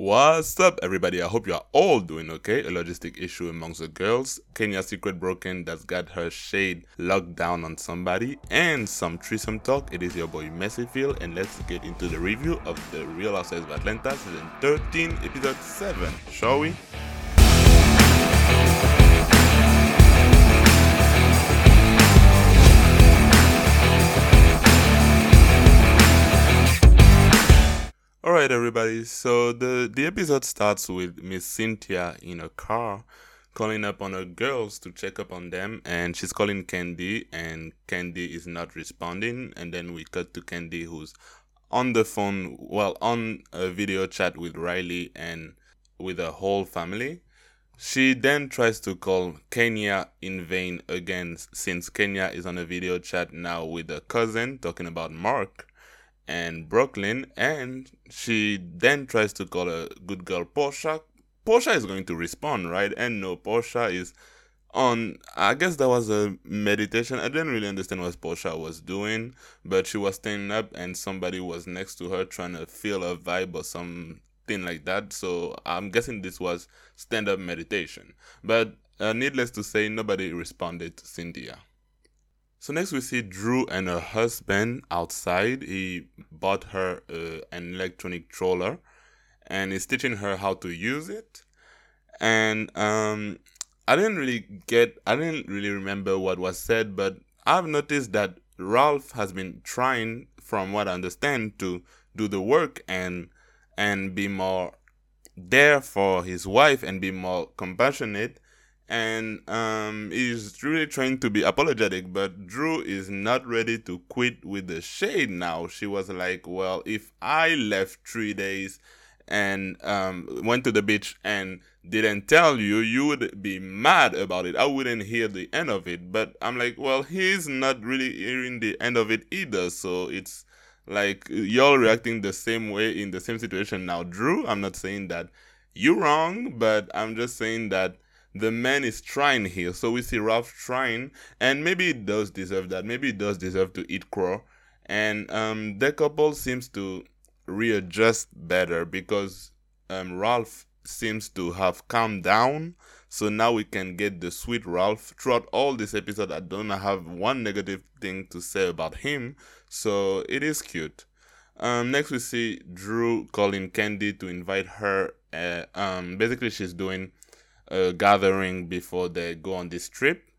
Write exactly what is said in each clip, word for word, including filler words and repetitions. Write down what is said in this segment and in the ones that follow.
What's up, everybody? I hope you are all doing okay. A logistic issue amongst the girls, Kenya's secret broken that's got her shade locked down on somebody, and some threesome talk. It is your boy Messi Phil, and let's get into the review of The Real Housewives of Atlanta season thirteen, episode seven, shall we? Alright, everybody, so the, the episode starts with Miss Cynthia in a car calling up on her girls to check up on them, and she's calling Candy, and Candy is not responding, and then we cut to Candy, who's on the phone, well, on a video chat with Riley and with her whole family. She then tries to call Kenya in vain again, since Kenya is on a video chat now with her cousin, talking about Mark and Brooklyn, and she then tries to call a good girl Portia. Portia is going to respond, right? And no, Portia is on, I guess that was a meditation. I didn't really understand what Portia was doing, but she was standing up and somebody was next to her trying to feel a vibe or something like that. So I'm guessing this was stand-up meditation. But uh, needless to say, nobody responded to Cynthia. So next we see Drew and her husband outside. He bought her uh, an electronic troller and is teaching her how to use it. And um, I didn't really get, I didn't really remember what was said, but I've noticed that Ralph has been trying, from what I understand, to do the work and and be more there for his wife and be more compassionate. And um, he's really trying to be apologetic, but Drew is not ready to quit with the shade now. She was like, well, if I left three days and um, went to the beach and didn't tell you, you would be mad about it. I wouldn't hear the end of it. But I'm like, well, he's not really hearing the end of it either. So it's like you're reacting the same way in the same situation now. Drew, I'm not saying that you're wrong, but I'm just saying that the man is trying here. So we see Ralph trying, and maybe it does deserve that. Maybe it does deserve to eat crow. And um, the couple seems to readjust better because um, Ralph seems to have calmed down. So now we can get the sweet Ralph. Throughout all this episode, I don't have one negative thing to say about him. So it is cute. Um, next, we see Drew calling Candy to invite her. Uh, um, basically, she's doing a gathering before they go on this trip,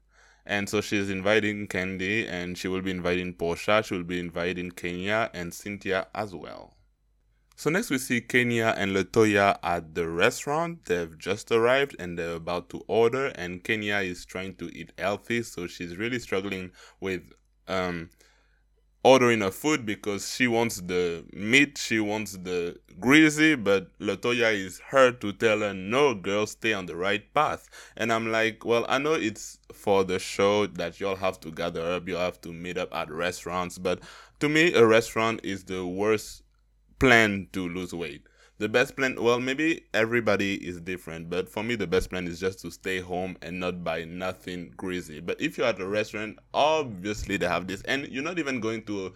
and so she's inviting Candy, and she will be inviting Portia, she will be inviting Kenya and Cynthia as well. So next we see Kenya and Latoya at the restaurant. They've just arrived and they're about to order, and Kenya is trying to eat healthy, so she's really struggling with um ordering her food because she wants the meat, she wants the greasy, but Latoya is hurt to tell her, no, girl, stay on the right path. And I'm like, well, I know it's for the show that y'all have to gather up, you have to meet up at restaurants, but to me, a restaurant is the worst plan to lose weight. The best plan, well, maybe everybody is different, but for me, the best plan is just to stay home and not buy nothing greasy. But if you're at a restaurant, obviously they have this, and you're not even going to a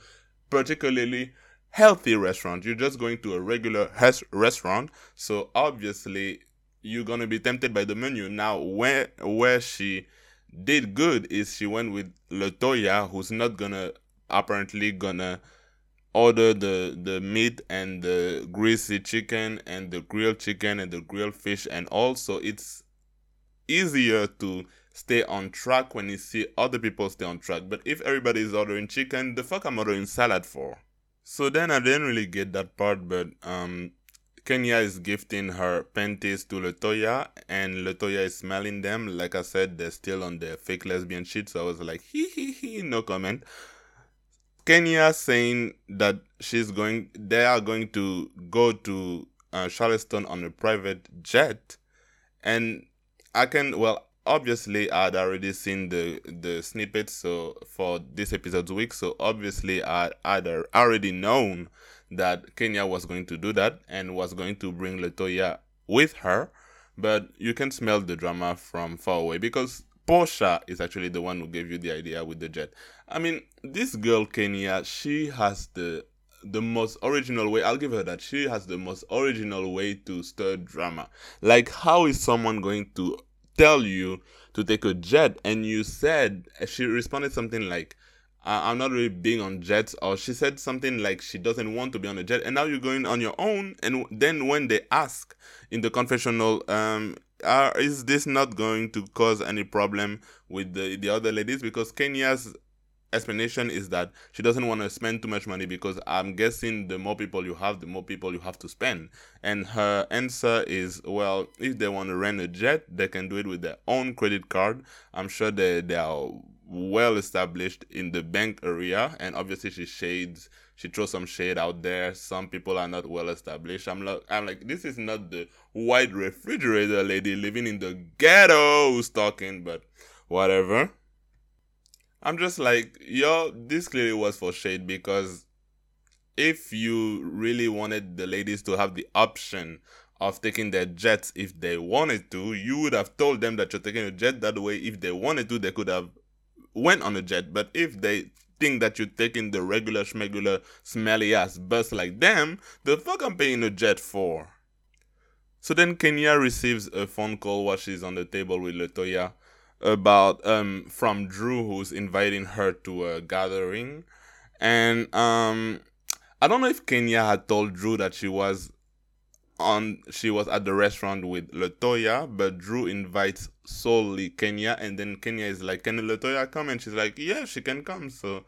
particularly healthy restaurant. You're just going to a regular hes- restaurant, so obviously you're going to be tempted by the menu. Now, where, where she did good is she went with Latoya, who's not going to, apparently going to, order the, the meat and the greasy chicken and the grilled chicken and the grilled fish, and also it's easier to stay on track when you see other people stay on track. But if everybody is ordering chicken, the fuck I'm ordering salad for? So then I didn't really get that part, but um, Kenya is gifting her panties to Latoya, and Latoya is smelling them. Like I said, they're still on their fake lesbian shit, so I was like, hee hee hee, no comment. Kenya saying that she's going, they are going to go to uh, Charleston on a private jet, and I can, well, obviously I'd already seen the the snippet so for this episode's week, so obviously I I'd already known that Kenya was going to do that and was going to bring Latoya with her, but you can smell the drama from far away because Portia is actually the one who gave you the idea with the jet. I mean, this girl Kenya, she has the the most original way. I'll give her that. She has the most original way to stir drama. Like, how is someone going to tell you to take a jet? And you said, she responded something like, I'm not really big on jets, or she said something like she doesn't want to be on a jet, and now you're going on your own. And then when they ask in the confessional, um, are, is this not going to cause any problem with the, the other ladies? Because Kenya's explanation is that she doesn't want to spend too much money, because I'm guessing the more people you have, the more people you have to spend. And her answer is, well, if they want to rent a jet, they can do it with their own credit card. I'm sure they, they are well established in the bank area, and obviously she shades she throws some shade out there. Some people are not well established. I'm like, I'm like, this is not the white refrigerator lady living in the ghetto who's talking, but whatever. I'm just like, yo, this clearly was for shade, because if you really wanted the ladies to have the option of taking their jets if they wanted to, you would have told them that you're taking a jet. That way, if they wanted to, they could have went on a jet. But if they think that you're taking the regular schmegular smelly ass bus like them, the fuck I'm paying a jet for? So then Kenya receives a phone call while she's on the table with Latoya about um from Drew, who's inviting her to a gathering. And um I don't know if Kenya had told Drew that she was on she was at the restaurant with Latoya, but Drew invites solely Kenya, and then Kenya is like, can Latoya come? And she's like, yeah, she can come. So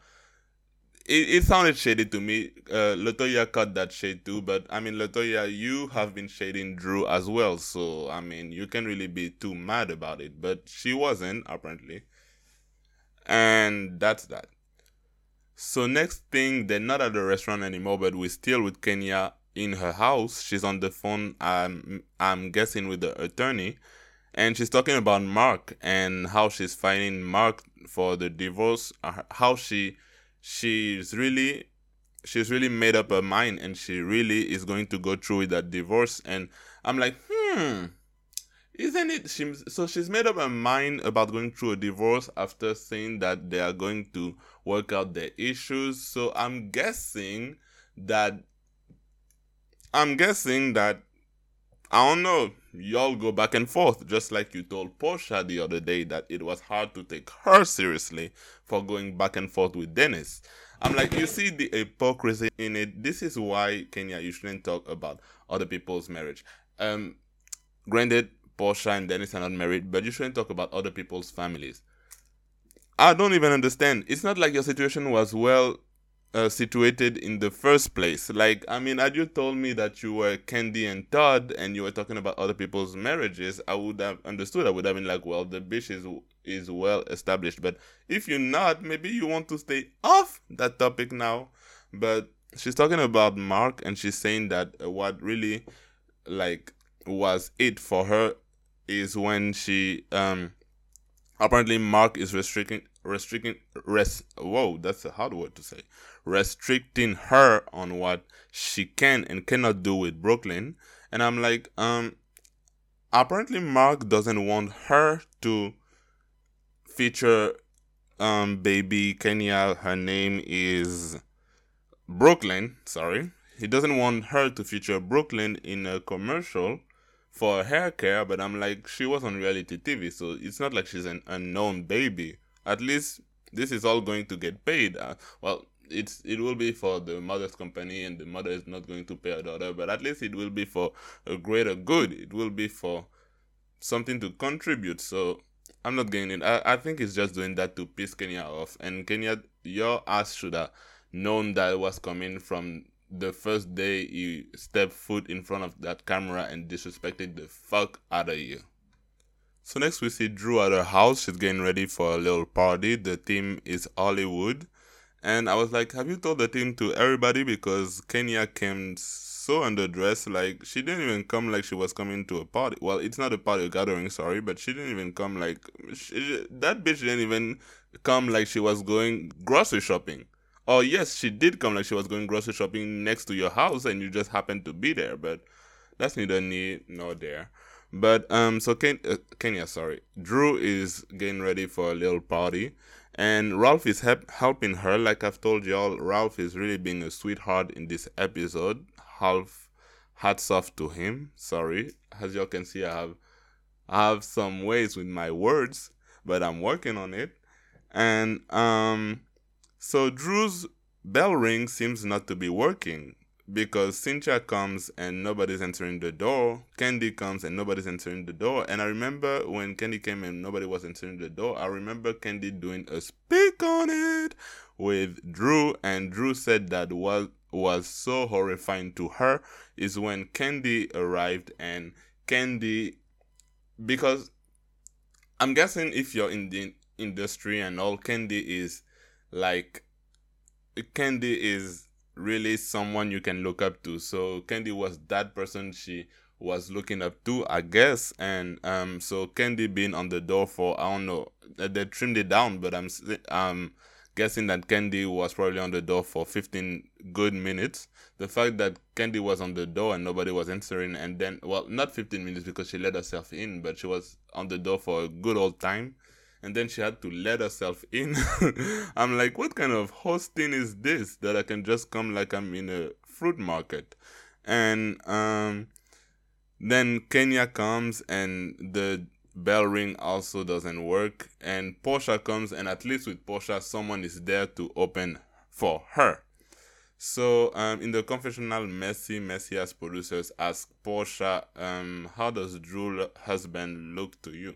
it, it sounded shady to me. uh, Latoya cut that shade too, but I mean, Latoya, you have been shading Drew as well, so I mean, you can't really be too mad about it. But she wasn't, apparently, and that's that. So next thing, they're not at the restaurant anymore, but we're still with Kenya in her house. She's on the phone, um, I'm guessing with the attorney, and she's talking about Mark and how she's fighting Mark for the divorce, uh, how she she's really she's really made up her mind, and she really is going to go through with that divorce. And I'm like, hmm isn't it she, so she's made up her mind about going through a divorce after saying that they are going to work out their issues. So I'm guessing that I'm guessing that, I don't know, y'all go back and forth, just like you told Portia the other day that it was hard to take her seriously for going back and forth with Dennis. I'm like, you see the hypocrisy in it. This is why, Kenya, you shouldn't talk about other people's marriage. Um, granted, Portia and Dennis are not married, but you shouldn't talk about other people's families. I don't even understand. It's not like your situation was well Uh, situated in the first place. Like, I mean, had you told me that you were Candy and Todd and you were talking about other people's marriages, I would have understood. I would have been like, well, the bitch is is well established. But if you're not, maybe you want to stay off that topic now. But she's talking about Mark, and she's saying that what really, like, was it for her is when she um apparently Mark is restricting restricting rest whoa that's a hard word to say restricting her on what she can and cannot do with Brooklyn. And I'm like, um apparently Mark doesn't want her to feature um baby Kenya. Her name is Brooklyn, sorry. He doesn't want her to feature Brooklyn in a commercial for hair care. But I'm like, she was on reality T V, so it's not like she's an unknown baby. At least this is all going to get paid. Uh, well, it's it will be for the mother's company, and the mother is not going to pay her daughter. But at least it will be for a greater good. It will be for something to contribute. So I'm not getting it. I, I think it's just doing that to piss Kenya off. And Kenya, your ass should have known that it was coming from the first day you stepped foot in front of that camera and disrespected the fuck out of you. So next we see Drew at her house. She's getting ready for a little party. The theme is Hollywood. And I was like, have you told the theme to everybody? Because Kenya came so underdressed. Like, she didn't even come like she was coming to a party. Well, it's not a party gathering, sorry. But she didn't even come like... She, that bitch didn't even come like she was going grocery shopping. Oh, yes, she did come like she was going grocery shopping next to your house. And you just happened to be there. But that's neither here nor there. But um, so Ken- uh, Kenya, sorry, Drew is getting ready for a little party, and Ralph is he- helping her. Like I've told y'all, Ralph is really being a sweetheart in this episode. Half hats off to him. Sorry, as y'all can see, I have I have some ways with my words, but I'm working on it. And um, so Drew's bell ring seems not to be working, because Cynthia comes and nobody's entering the door. Candy comes and nobody's entering the door. And I remember when Candy came and nobody was entering the door, I remember Candy doing a speak on it with Drew. And Drew said that what was so horrifying to her is when Candy arrived, and Candy, because I'm guessing if you're in the industry and all, Candy is like, Candy is really someone you can look up to. So Candy was that person she was looking up to, I guess. And um, so Candy being on the door for, I don't know, they trimmed it down, but I'm um guessing that Candy was probably on the door for fifteen good minutes. The fact that Candy was on the door and nobody was answering, and then, well, not fifteen minutes because she let herself in, but she was on the door for a good old time. And then she had to let herself in. I'm like, what kind of hosting is this? That I can just come like I'm in a fruit market. And um, then Kenya comes and the bell ring also doesn't work. And Portia comes, and at least with Portia, someone is there to open for her. So um, in the confessional, Messi, Messi as producers ask Portia, um, how does Drew's husband look to you?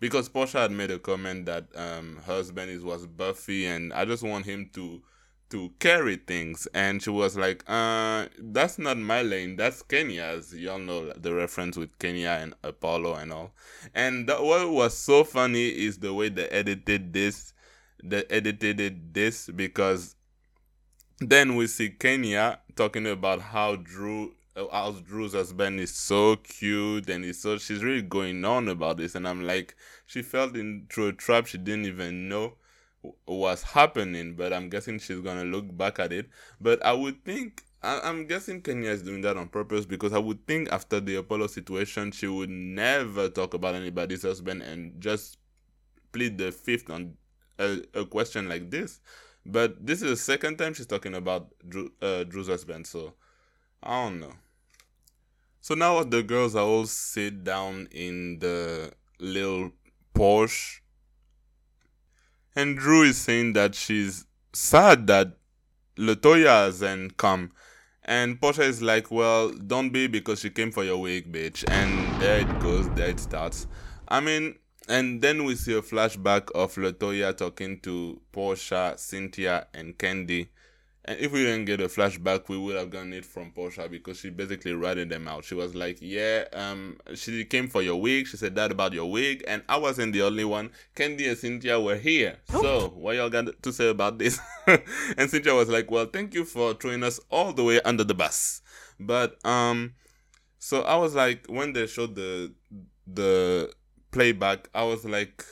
Because Portia had made a comment that um, her husband is, was Buffy, and I just want him to to carry things. And she was like, uh, that's not my lane, that's Kenya's. Y'all know the reference with Kenya and Apollo and all. And that, what was so funny is the way they edited this, they edited this, because then we see Kenya talking about how Drew... How Drew's husband is so cute, and he's so, she's really going on about this, and I'm like, she fell into a trap she didn't even know was happening, but I'm guessing she's gonna look back at it. But I would think, I, I'm guessing Kenya is doing that on purpose, because I would think after the Apollo situation, she would never talk about anybody's husband and just plead the fifth on a, a question like this. But this is the second time she's talking about Drew, uh, Drew's husband, so I don't know. So now the girls are all sit down in the little Porsche. And Drew is saying that she's sad that Latoya hasn't come. And Portia is like, well, don't be, because she came for your wig, bitch. And there it goes, there it starts. I mean, and then we see a flashback of Latoya talking to Portia, Cynthia, and Candy. And if we didn't get a flashback, we would have gotten it from Portia, because she basically ratted them out. She was like, yeah, um, she came for your wig. She said that about your wig. And I wasn't the only one. Candy and Cynthia were here. So what y'all got to say about this? And Cynthia was like, well, thank you for throwing us all the way under the bus. But um, so I was like, when they showed the, the playback, I was like,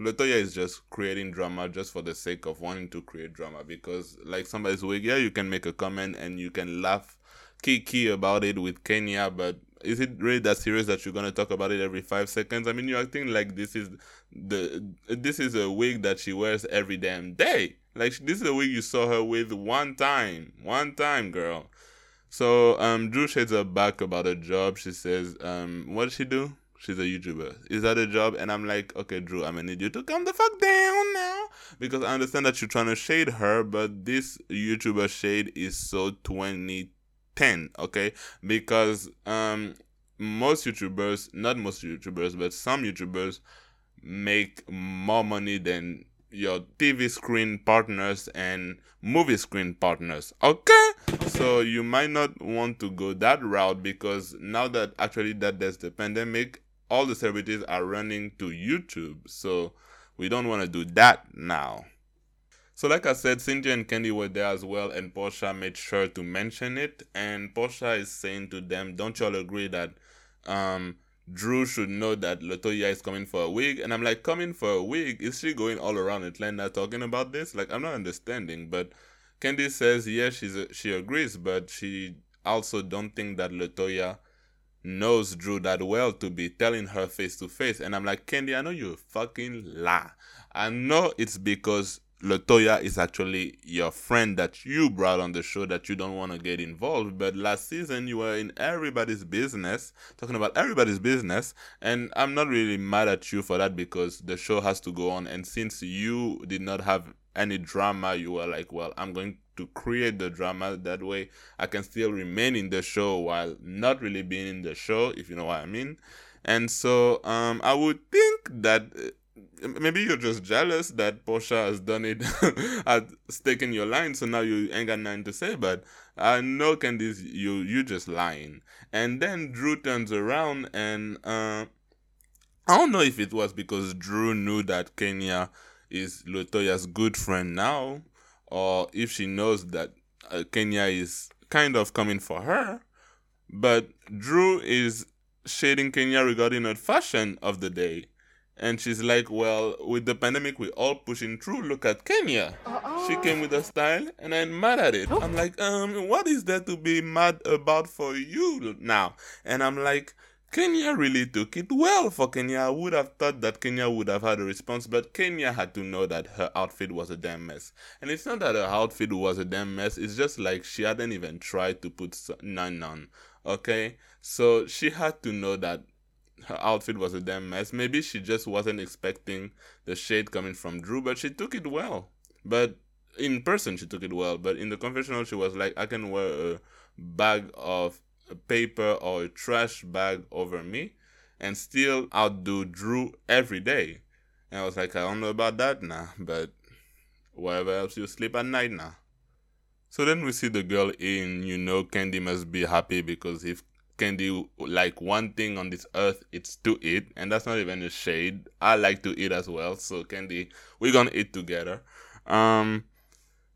Latoya is just creating drama just for the sake of wanting to create drama, because like somebody's wig, yeah, you can make a comment and you can laugh kiki about it with Kenya, but is it really that serious that you're going to talk about it every five seconds? I mean, you're acting like this is the this is a wig that she wears every damn day. Like, this is a wig you saw her with one time. One time, girl. So um, Drew shades her back about her job. She says, um, what did she do? She's a YouTuber. Is that a job? And I'm like, okay, Drew, I'm going to need you to calm the fuck down now. Because I understand that you're trying to shade her, but this YouTuber shade is so twenty ten, okay? Because um, most YouTubers, not most YouTubers, but some YouTubers make more money than your T V screen partners and movie screen partners, okay? So you might not want to go that route, because now that actually that there's the pandemic, all the celebrities are running to YouTube, so we don't want to do that now. So like I said, Cynthia and Candy were there as well, and Portia made sure to mention it. And Portia is saying to them, don't y'all agree that um, Drew should know that Latoya is coming for a wig? And I'm like, coming for a wig? Is she going all around Atlanta talking about this? Like, I'm not understanding, but Candy says, yeah, she's a, she agrees, but she also don't think that Latoya knows Drew that well to be telling her face to face. And I'm like, Candy, I know you fucking lie. I know it's because Latoya is actually your friend that you brought on the show that you don't want to get involved. But last season, you were in everybody's business, talking about everybody's business. And I'm not really mad at you for that because the show has to go on. And since you did not have any drama, you were like, well, I'm going to create the drama. That way, I can still remain in the show while not really being in the show, if you know what I mean. And so um, I would think that... maybe you're just jealous that Portia has done it, has taken your line, so now you ain't got nothing to say, but I know, Candice, you, you just lying. And then Drew turns around, and uh, I don't know if it was because Drew knew that Kenya is Latoya's good friend now, or if she knows that uh, Kenya is kind of coming for her, but Drew is shading Kenya regarding her fashion of the day. And she's like, well, with the pandemic, we're all pushing through. Look at Kenya. Uh-oh. She came with a style, and I'm mad at it. Oh. I'm like, um, what is there to be mad about for you now? And I'm like, Kenya really took it well for Kenya. I would have thought that Kenya would have had a response, but Kenya had to know that her outfit was a damn mess. And it's not that her outfit was a damn mess. It's just like she hadn't even tried to put none on, okay? So she had to know that her outfit was a damn mess. Maybe she just wasn't expecting the shade coming from Drew, but she took it well. But in person, she took it well. But in the confessional, she was like, I can wear a bag of paper or a trash bag over me and still outdo Drew every day. And I was like, I don't know about that now, but whatever helps you sleep at night now. So then we see the girl in, you know, Candy must be happy because if can do like one thing on this earth, it's to eat, and that's not even a shade. I like to eat as well, so Candy, we're gonna eat together. Um,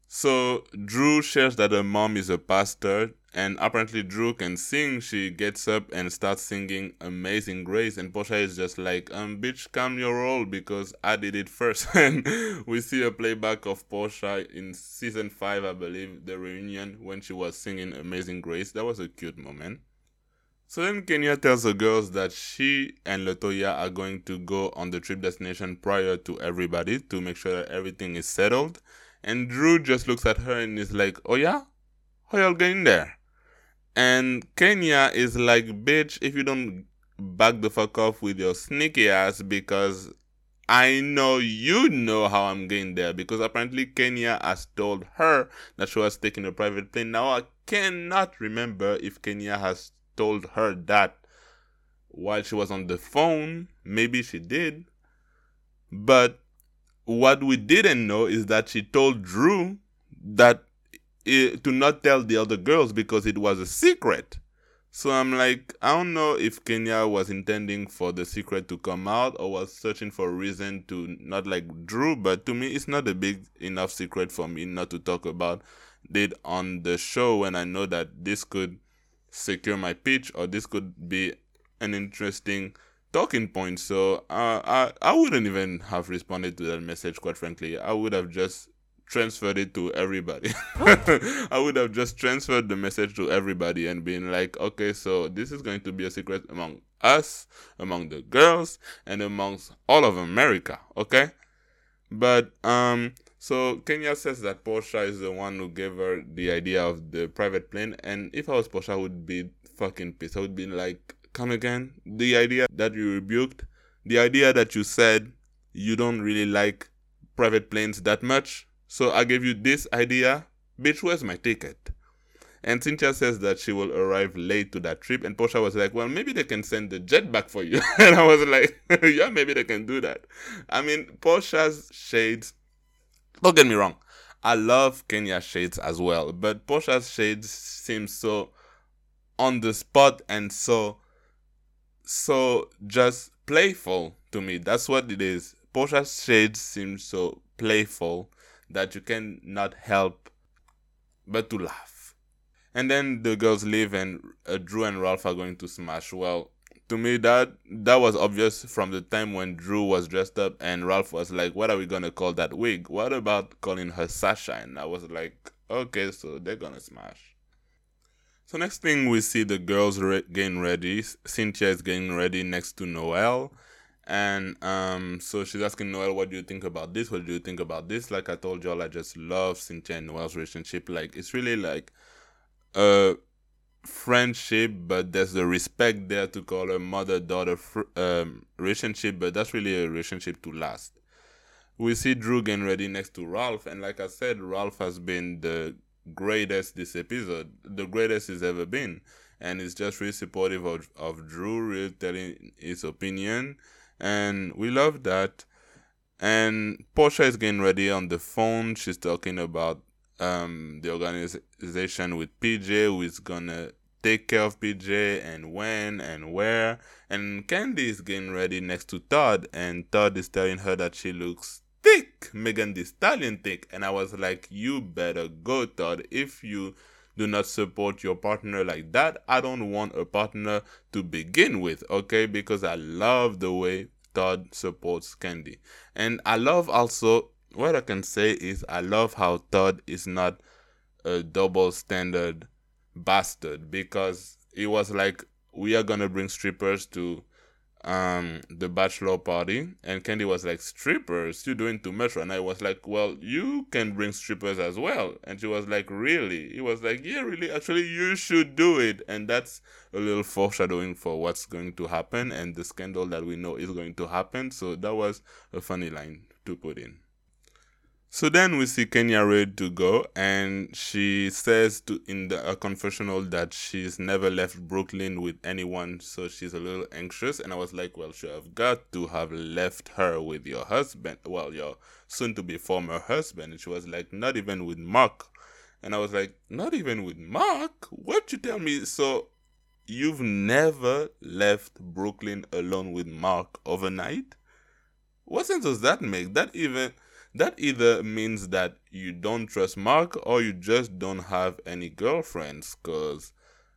so Drew shares that her mom is a pastor, and apparently Drew can sing. She gets up and starts singing Amazing Grace, and Portia is just like, um, bitch, calm your roll because I did it first. And we see a playback of Portia in season five, I believe, the reunion when she was singing Amazing Grace. That was a cute moment. So then Kenya tells the girls that she and Latoya are going to go on the trip destination prior to everybody to make sure that everything is settled. And Drew just looks at her and is like, oh yeah? How y'all getting there? And Kenya is like, bitch, if you don't back the fuck off with your sneaky ass because I know you know how I'm getting there. Because apparently Kenya has told her that she was taking a private plane. Now I cannot remember if Kenya has told her that while she was on the phone. Maybe she did, but what we didn't know is that she told Drew that it, to not tell the other girls because it was a secret. So I'm like, I don't know if Kenya was intending for the secret to come out or was searching for a reason to not like Drew, but to me it's not a big enough secret for me not to talk about it on the show when I know that this could secure my pitch or this could be an interesting talking point. So uh, I, I wouldn't even have responded to that message, quite frankly. I would have just transferred it to everybody. I would have just transferred the message to everybody and been like, okay, so this is going to be a secret among us, among the girls, and amongst all of America, okay? But um so Kenya says that Portia is the one who gave her the idea of the private plane. And if I was Portia, I would be fucking pissed. I would be like, come again? The idea that you rebuked, the idea that you said you don't really like private planes that much. So I gave you this idea. Bitch, where's my ticket? And Cynthia says that she will arrive late to that trip. And Portia was like, well, maybe they can send the jet back for you. And I was like, yeah, maybe they can do that. I mean, Portia's shades... don't get me wrong, I love Kenya's shades as well, but Portia's shades seem so on the spot and so, so just playful to me. That's what it is. Portia's shades seem so playful that you cannot help but to laugh. And then the girls leave and uh, Drew and Ralph are going to smash. Well, to me, that that was obvious from the time when Drew was dressed up and Ralph was like, what are we going to call that wig? What about calling her Sasha? And I was like, okay, so they're going to smash. So next thing we see the girls re- getting ready. Cynthia is getting ready next to Noelle. And um, so she's asking Noelle, what do you think about this? What do you think about this? Like I told y'all, I just love Cynthia and Noelle's relationship. Like, it's really like a friendship, but there's the respect there to call her mother-daughter fr- um, relationship. But that's really a relationship to last. We see Drew getting ready next to Ralph. And like I said, Ralph has been the greatest this episode. The greatest he's ever been. And he's just really supportive of, of Drew, really telling his opinion. And we love that. And Portia is getting ready on the phone. She's talking about um, the organization with P J, who is going to take care of P J and when and where. And Candy is getting ready next to Todd. And Todd is telling her that she looks thick, Megan Thee Stallion thick. And I was like, you better go, Todd. If you do not support your partner like that, I don't want a partner to begin with, okay? Because I love the way Todd supports Candy. And I love also, what I can say is I love how Todd is not a double standard bastard, because it was like, we are going to bring strippers to um, the bachelor party. And Candy was like, strippers? You're doing too much. And I was like, well, you can bring strippers as well. And she was like, really? He was like, yeah, really? Actually, you should do it. And that's a little foreshadowing for what's going to happen and the scandal that we know is going to happen. So that was a funny line to put in. So then we see Kenya ready to go, and she says to, in the, a confessional that she's never left Brooklyn with anyone, so she's a little anxious. And I was like, well, she have got to have left her with your husband, well, your soon-to-be former husband. And she was like, not even with Mark. And I was like, not even with Mark? What you tell me? So you've never left Brooklyn alone with Mark overnight? What sense does that make? That even... That either means that you don't trust Mark or you just don't have any girlfriends, because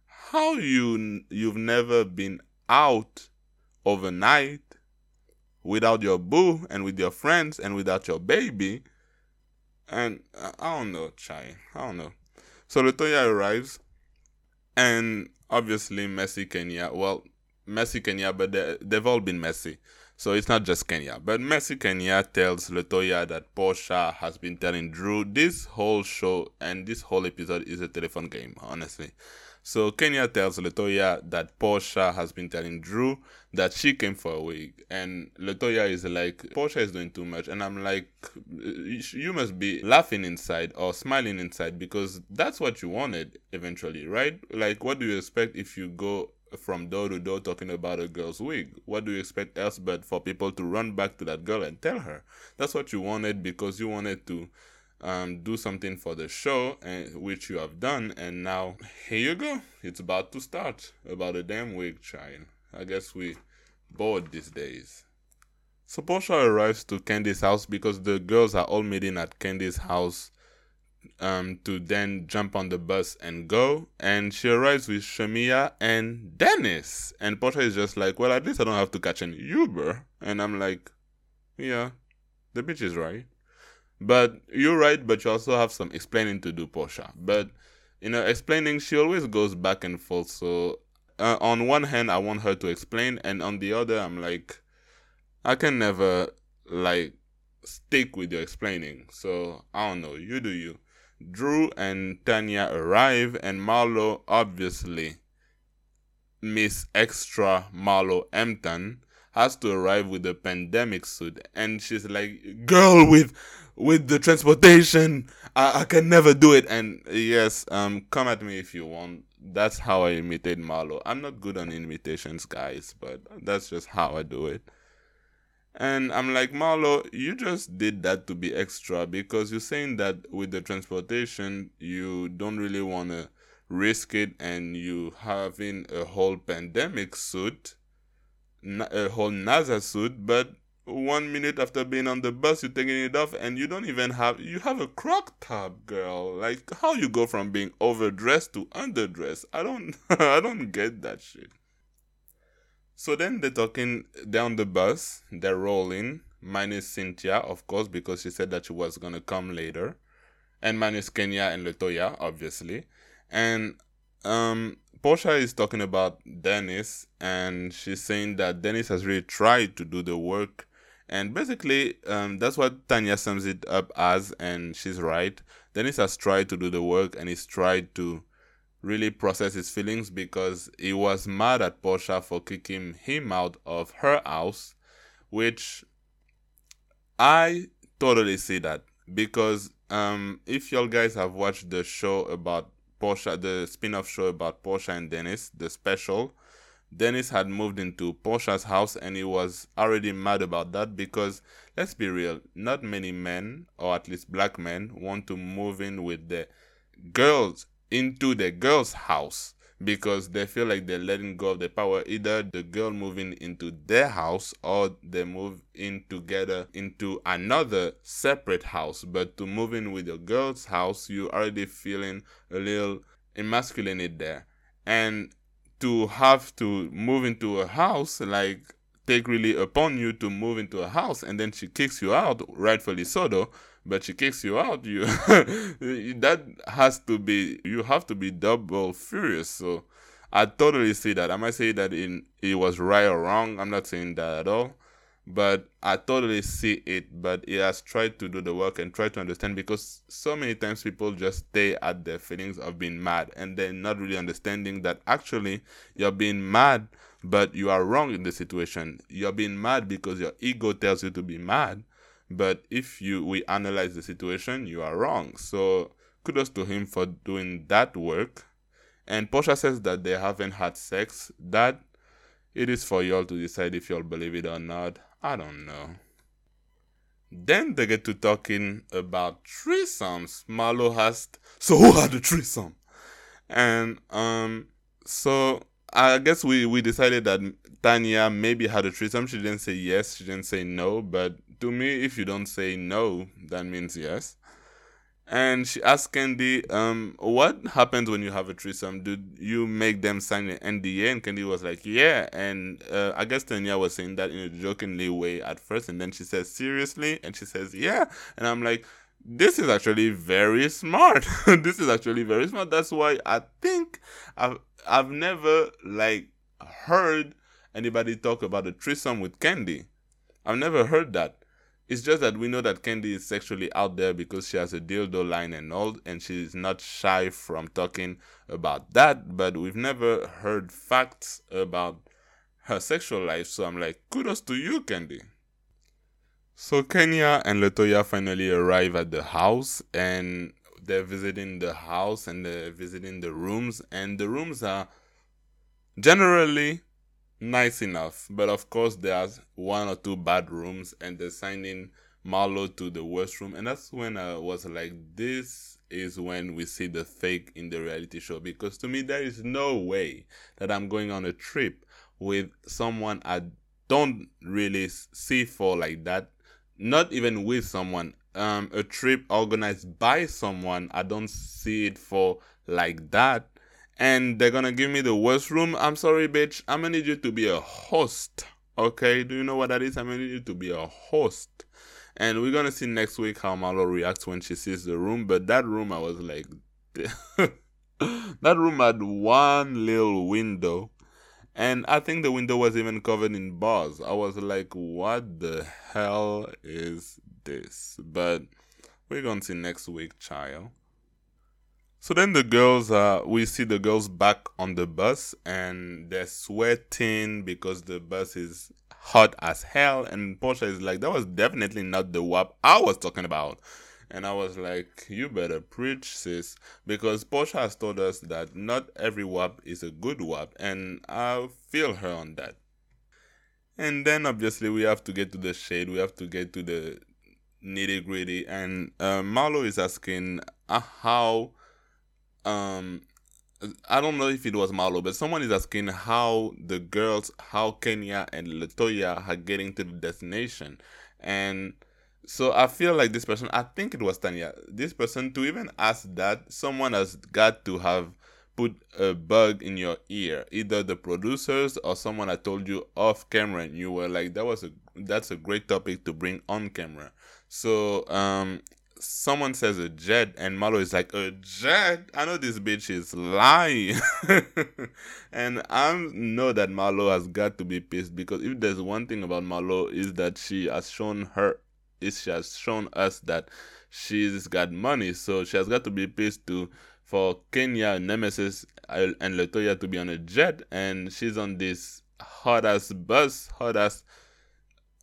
how you, you've never been out overnight without your boo and with your friends and without your baby. And I don't know, Chai. I don't know. So Latoya arrives and obviously Messi Kenya. Well, Messi Kenya, but they, they've all been messy. So it's not just Kenya. But Messi Kenya tells Latoya that Portia has been telling Drew this whole show and this whole episode is a telephone game, honestly. So Kenya tells Latoya that Portia has been telling Drew that she came for a week. And Latoya is like, Portia is doing too much. And I'm like, you must be laughing inside or smiling inside, because that's what you wanted eventually, right? Like, what do you expect if you go from door to door talking about a girl's wig? What do you expect else but for people to run back to that girl and tell her? That's what you wanted, because you wanted to um, do something for the show, and, which you have done, and now here you go. It's about to start about a damn wig, child. I guess we bored these days. So Portia arrives to Candy's house because the girls are all meeting at Candy's house Um, to then jump on the bus and go. And she arrives with Shamia and Dennis. And Portia is just like, well, at least I don't have to catch an Uber. And I'm like, yeah, the bitch is right. But you're right, but you also have some explaining to do, Portia. But, you know, explaining, she always goes back and forth. So uh, on one hand, I want her to explain. And on the other, I'm like, I can never, like, stick with your explaining. So, I don't know. You do you. Drew and Tanya arrive, and Marlo obviously, Miss Extra Marlo Empton, has to arrive with a pandemic suit, and she's like, girl with with the transportation, I, I can never do it. And yes, um, come at me if you want. That's how I imitate Marlo. I'm not good on imitations, guys, but that's just how I do it. And I'm like, Marlo, you just did that to be extra, because you're saying that with the transportation, you don't really want to risk it, and you having a whole pandemic suit, a whole NASA suit, but one minute after being on the bus, you're taking it off, and you don't even have, you have a crop top, girl. Like, how you go from being overdressed to underdressed? I don't, I don't get that shit. So then they're talking down the bus, they're rolling, minus Cynthia, of course, because she said that she was going to come later, and minus Kenya and Latoya, obviously. And um, Portia is talking about Dennis, and she's saying that Dennis has really tried to do the work. And basically, um, that's what Tanya sums it up as, and she's right. Dennis has tried to do the work, and he's tried to really process his feelings because he was mad at Portia for kicking him out of her house, which I totally see that. Because um, if y'all guys have watched the show about Portia, the spin-off show about Portia and Dennis, the special, Dennis had moved into Portia's house and he was already mad about that because, let's be real, not many men, or at least black men, want to move in with the girls, into the girl's house, because they feel like they're letting go of the power. Either the girl moving into their house or they move in together into another separate house. But to move in with your girl's house, you're already feeling a little emasculated there. And to have to move into a house, like, take really upon you to move into a house, and then she kicks you out, rightfully so though, but she kicks you out, you that has to be, you have to be double furious. So I totally see that. I might say that in it was right or wrong, I'm not saying that at all, but I totally see it. But he has tried to do the work and try to understand, because so many times people just stay at their feelings of being mad, and they're not really understanding that actually you're being mad, but you are wrong in the situation. You're being mad because your ego tells you to be mad. But if you we analyze the situation, you are wrong. So kudos to him for doing that work. And Portia says that they haven't had sex. That it is for y'all to decide if y'all believe it or not. I don't know. Then they get to talking about threesomes. Marlo asked, so who had the threesome? And um, so I guess we, we decided that Tanya maybe had a threesome. She didn't say yes. She didn't say no. But to me, if you don't say no, that means yes. And she asked Candy, um, what happens when you have a threesome? Do you make them sign an N D A? And Candy was like, yeah. And uh, I guess Tanya was saying that in a jokingly way at first. And then she says, seriously? And she says, yeah. And I'm like, this is actually very smart. This is actually very smart. That's why I think I've, I've never, like, heard anybody talk about a threesome with Candy. I've never heard that. It's just that we know that Candy is sexually out there because she has a dildo line and all, and she's not shy from talking about that, but we've never heard facts about her sexual life, so I'm like, kudos to you, Candy. So Kenya and Latoya finally arrive at the house, and they're visiting the house, and they're visiting the rooms, and the rooms are generally nice enough, but of course there's one or two bad rooms, and they're signing Marlo to the worst room. And that's when I was like, this is when we see the fake in the reality show, because to me there is no way that I'm going on a trip with someone I don't really see for like that, not even with someone, um a trip organized by someone I don't see it for like that. And they're gonna give me the worst room. I'm sorry, bitch. I'm gonna need you to be a host. Okay? Do you know what that is? I'm gonna need you to be a host. And we're gonna see next week how Marlo reacts when she sees the room. But that room, I was like... that room had one little window. And I think the window was even covered in bars. I was like, what the hell is this? But we're gonna see next week, child. So then the girls, uh, we see the girls back on the bus, and they're sweating because the bus is hot as hell. And Portia is like, that was definitely not the W A P I was talking about. And I was like, you better preach, sis. Because Portia has told us that not every W A P is a good W A P. And I feel her on that. And then obviously we have to get to the shade. We have to get to the nitty gritty. And uh, Marlo is asking uh, how... Um, I don't know if it was Marlo, but someone is asking how the girls, how Kenya and Latoya are getting to the destination. And so I feel like this person, I think it was Tanya, this person to even ask that, someone has got to have put a bug in your ear. Either the producers or someone had told you off camera, and you were like, that was a, that's a great topic to bring on camera. So, um... someone says a jet, and Marlo is like, a jet? I know this bitch is lying. And I know that Marlo has got to be pissed, because if there's one thing about Marlo is that she has shown her, is she has shown us that she's got money. So she has got to be pissed to for Kenya, Nemesis, and Latoya to be on a jet, and she's on this hot-ass bus, hot-ass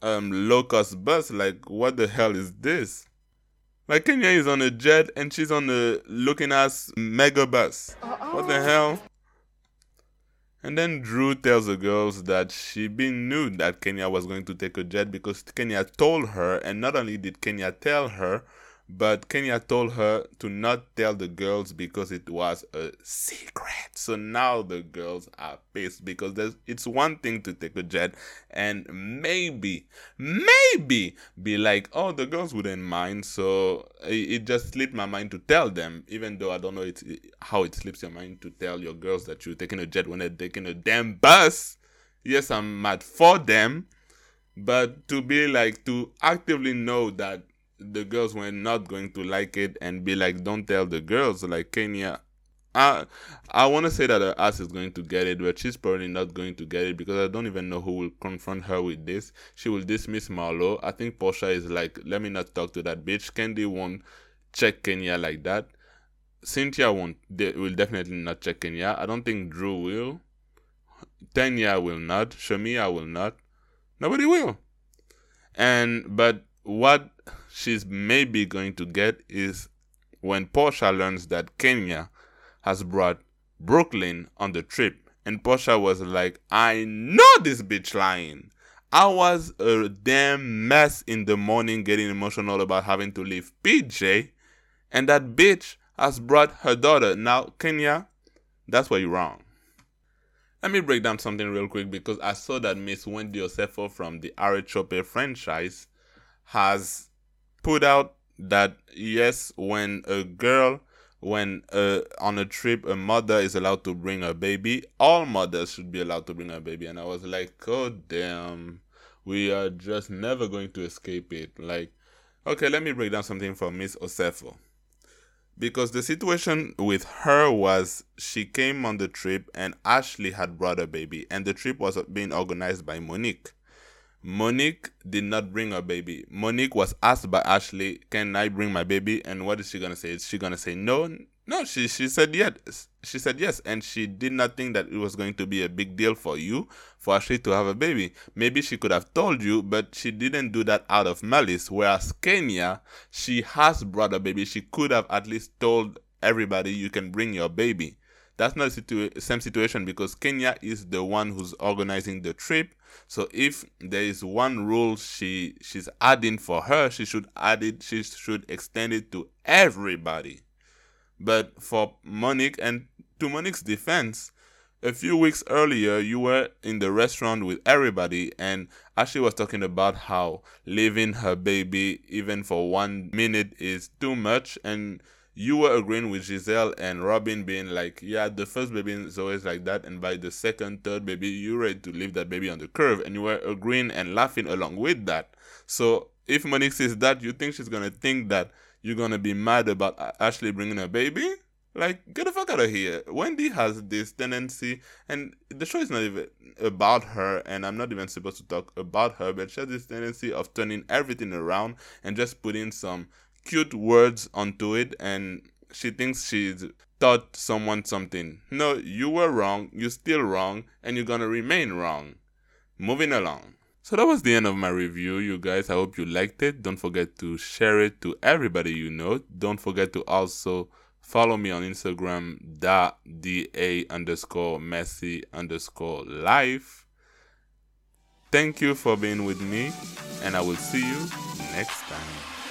um, low-cost bus. Like, what the hell is this? Like, Kenya is on a jet, and she's on a looking-ass mega bus. Uh-oh. What the hell? And then Drew tells the girls that she been knew that Kenya was going to take a jet, because Kenya told her, and not only did Kenya tell her, but Kenya told her to not tell the girls because it was a secret. So now the girls are pissed, because there's, it's one thing to take a jet and maybe, maybe be like, oh, the girls wouldn't mind. So it, it just slipped my mind to tell them, even though I don't know it's, it, how it slips your mind to tell your girls that you're taking a jet when they're taking a damn bus. Yes, I'm mad for them. But to be like, to actively know that the girls were not going to like it and be like, don't tell the girls. Like, Kenya, I I want to say that her ass is going to get it, but she's probably not going to get it, because I don't even know who will confront her with this. She will dismiss Marlo. I think Portia is like, let me not talk to that bitch. Candy won't check Kenya like that. Cynthia won't, de- will definitely not check Kenya. I don't think Drew will. Tanya will not. Shamia will not. Nobody will. And, but what she's maybe going to get is when Portia learns that Kenya has brought Brooklyn on the trip. And Portia was like, I know this bitch lying. I was a damn mess in the morning getting emotional about having to leave P J. And that bitch has brought her daughter. Now, Kenya, that's where you're wrong. Let me break down something real quick, because I saw that Miss Wendy Osefo from the Aristope franchise has put out that, yes, when a girl, when uh, on a trip, a mother is allowed to bring her baby, all mothers should be allowed to bring her baby. And I was like, oh, damn, we are just never going to escape it. Like, okay, let me break down something for Miss Osefo. Because the situation with her was, she came on the trip and Ashley had brought her baby. And the trip was being organized by Monique. Monique did not bring her baby. Monique was asked by Ashley, can I bring my baby? And what is she going to say? Is she going to say no? No, she, she said yes. She said yes. And she did not think that it was going to be a big deal for you, for Ashley to have a baby. Maybe she could have told you, but she didn't do that out of malice. Whereas Kenya, she has brought a baby. She could have at least told everybody, you can bring your baby. That's not the situa- same situation, because Kenya is the one who's organizing the trip. So if there is one rule she she's adding for her, she should add it, she should extend it to everybody. But for Monique, and to Monique's defense, a few weeks earlier, you were in the restaurant with everybody, and Ashley was talking about how leaving her baby even for one minute is too much, and you were agreeing with Giselle and Robin being like, yeah, the first baby is always like that, and by the second, third baby, you're ready to leave that baby on the curb, and you were agreeing and laughing along with that. So if Monique says that, you think she's going to think that you're going to be mad about Ashley bringing her baby? Like, get the fuck out of here. Wendy has this tendency, and the show is not even about her, and I'm not even supposed to talk about her, but she has this tendency of turning everything around and just putting some cute words onto it, and she thinks she's taught someone something. No, you were wrong, you're still wrong, and you're gonna remain wrong. Moving along. So that was the end of my review, you guys. I hope you liked it. Don't forget to share it to everybody you know. Don't forget to also follow me on Instagram, da da underscore Messi underscore life. Thank you for being with me, and I will see you next time.